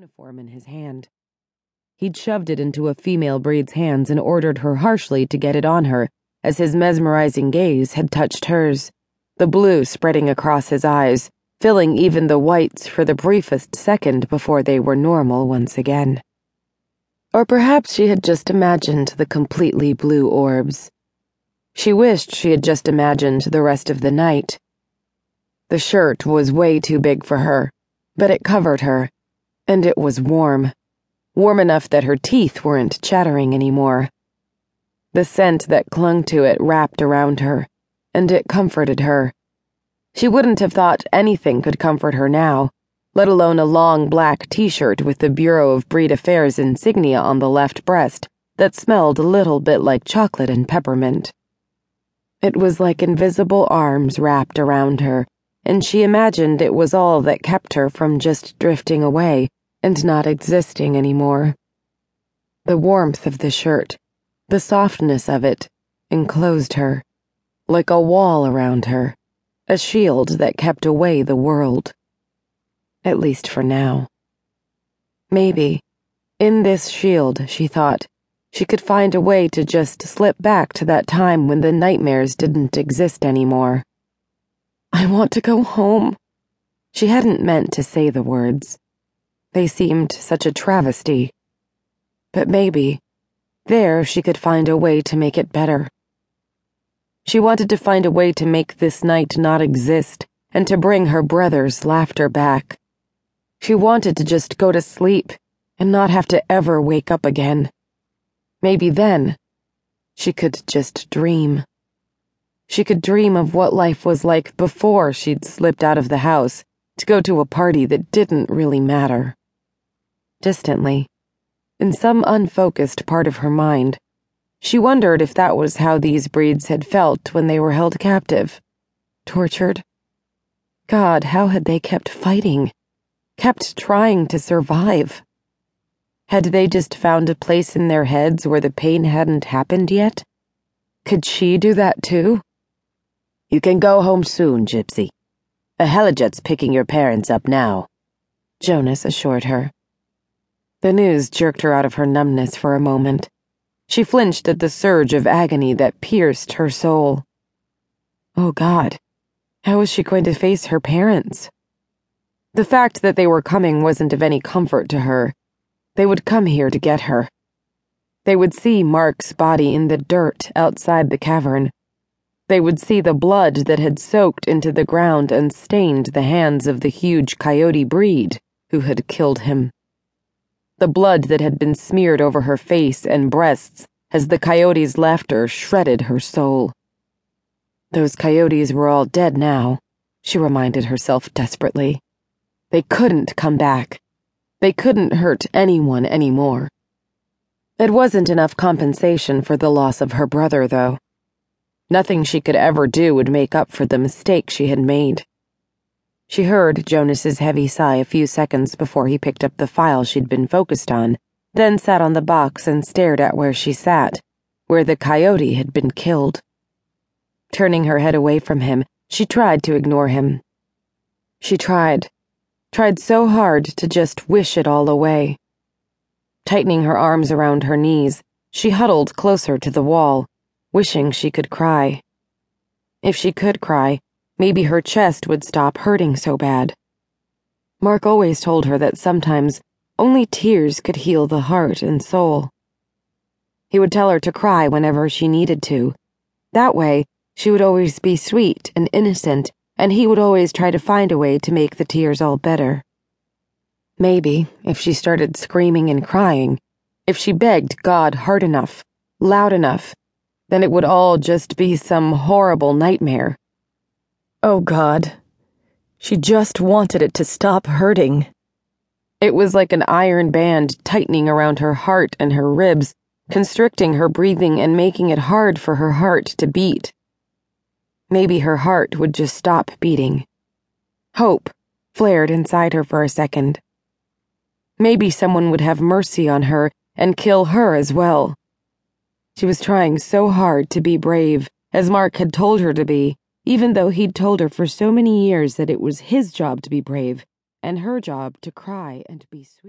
uniform in his hand. He'd shoved it into a female breed's hands and ordered her harshly to get it on her, as his mesmerizing gaze had touched hers, the blue spreading across his eyes, filling even the whites for the briefest second before they were normal once again. Or perhaps she had just imagined the completely blue orbs. She wished she had just imagined the rest of the night. The shirt was way too big for her, but it covered her, and it was warm. Warm enough that her teeth weren't chattering anymore. The scent that clung to it wrapped around her, and it comforted her. She wouldn't have thought anything could comfort her now, let alone a long black t-shirt with the Bureau of Breed Affairs insignia on the left breast that smelled a little bit like chocolate and peppermint. It was like invisible arms wrapped around her, and she imagined it was all that kept her from just drifting away and not existing anymore. The warmth of the shirt, the softness of it, enclosed her, like a wall around her, a shield that kept away the world. At least for now. Maybe, in this shield, she thought, she could find a way to just slip back to that time when the nightmares didn't exist anymore. I want to go home. She hadn't meant to say the words. They seemed such a travesty. But maybe, there she could find a way to make it better. She wanted to find a way to make this night not exist and to bring her brother's laughter back. She wanted to just go to sleep and not have to ever wake up again. Maybe then, she could just dream. She could dream of what life was like before she'd slipped out of the house to go to a party that didn't really matter. Distantly, in some unfocused part of her mind, she wondered if that was how these breeds had felt when they were held captive. Tortured? God, how had they kept fighting? Kept trying to survive? Had they just found a place in their heads where the pain hadn't happened yet? Could she do that too? You can go home soon, Gypsy. A helijet's picking your parents up now, Jonas assured her. The news jerked her out of her numbness for a moment. She flinched at the surge of agony that pierced her soul. Oh God, how was she going to face her parents? The fact that they were coming wasn't of any comfort to her. They would come here to get her. They would see Mark's body in the dirt outside the cavern. They would see the blood that had soaked into the ground and stained the hands of the huge coyote breed who had killed him. The blood that had been smeared over her face and breasts as the coyote's laughter shredded her soul. Those coyotes were all dead now, she reminded herself desperately. They couldn't come back. They couldn't hurt anyone anymore. It wasn't enough compensation for the loss of her brother, though. Nothing she could ever do would make up for the mistake she had made. She heard Jonas's heavy sigh a few seconds before he picked up the file she'd been focused on, then sat on the box and stared at where she sat, where the coyote had been killed. Turning her head away from him, she tried to ignore him. She tried so hard to just wish it all away. Tightening her arms around her knees, she huddled closer to the wall, wishing she could cry. If she could cry, maybe her chest would stop hurting so bad. Mark always told her that sometimes only tears could heal the heart and soul. He would tell her to cry whenever she needed to. That way, she would always be sweet and innocent, and he would always try to find a way to make the tears all better. Maybe, if she started screaming and crying, if she begged God hard enough, loud enough, then it would all just be some horrible nightmare. Oh God, she just wanted it to stop hurting. It was like an iron band tightening around her heart and her ribs, constricting her breathing and making it hard for her heart to beat. Maybe her heart would just stop beating. Hope flared inside her for a second. Maybe someone would have mercy on her and kill her as well. She was trying so hard to be brave, as Mark had told her to be, even though he'd told her for so many years that it was his job to be brave and her job to cry and be sweet.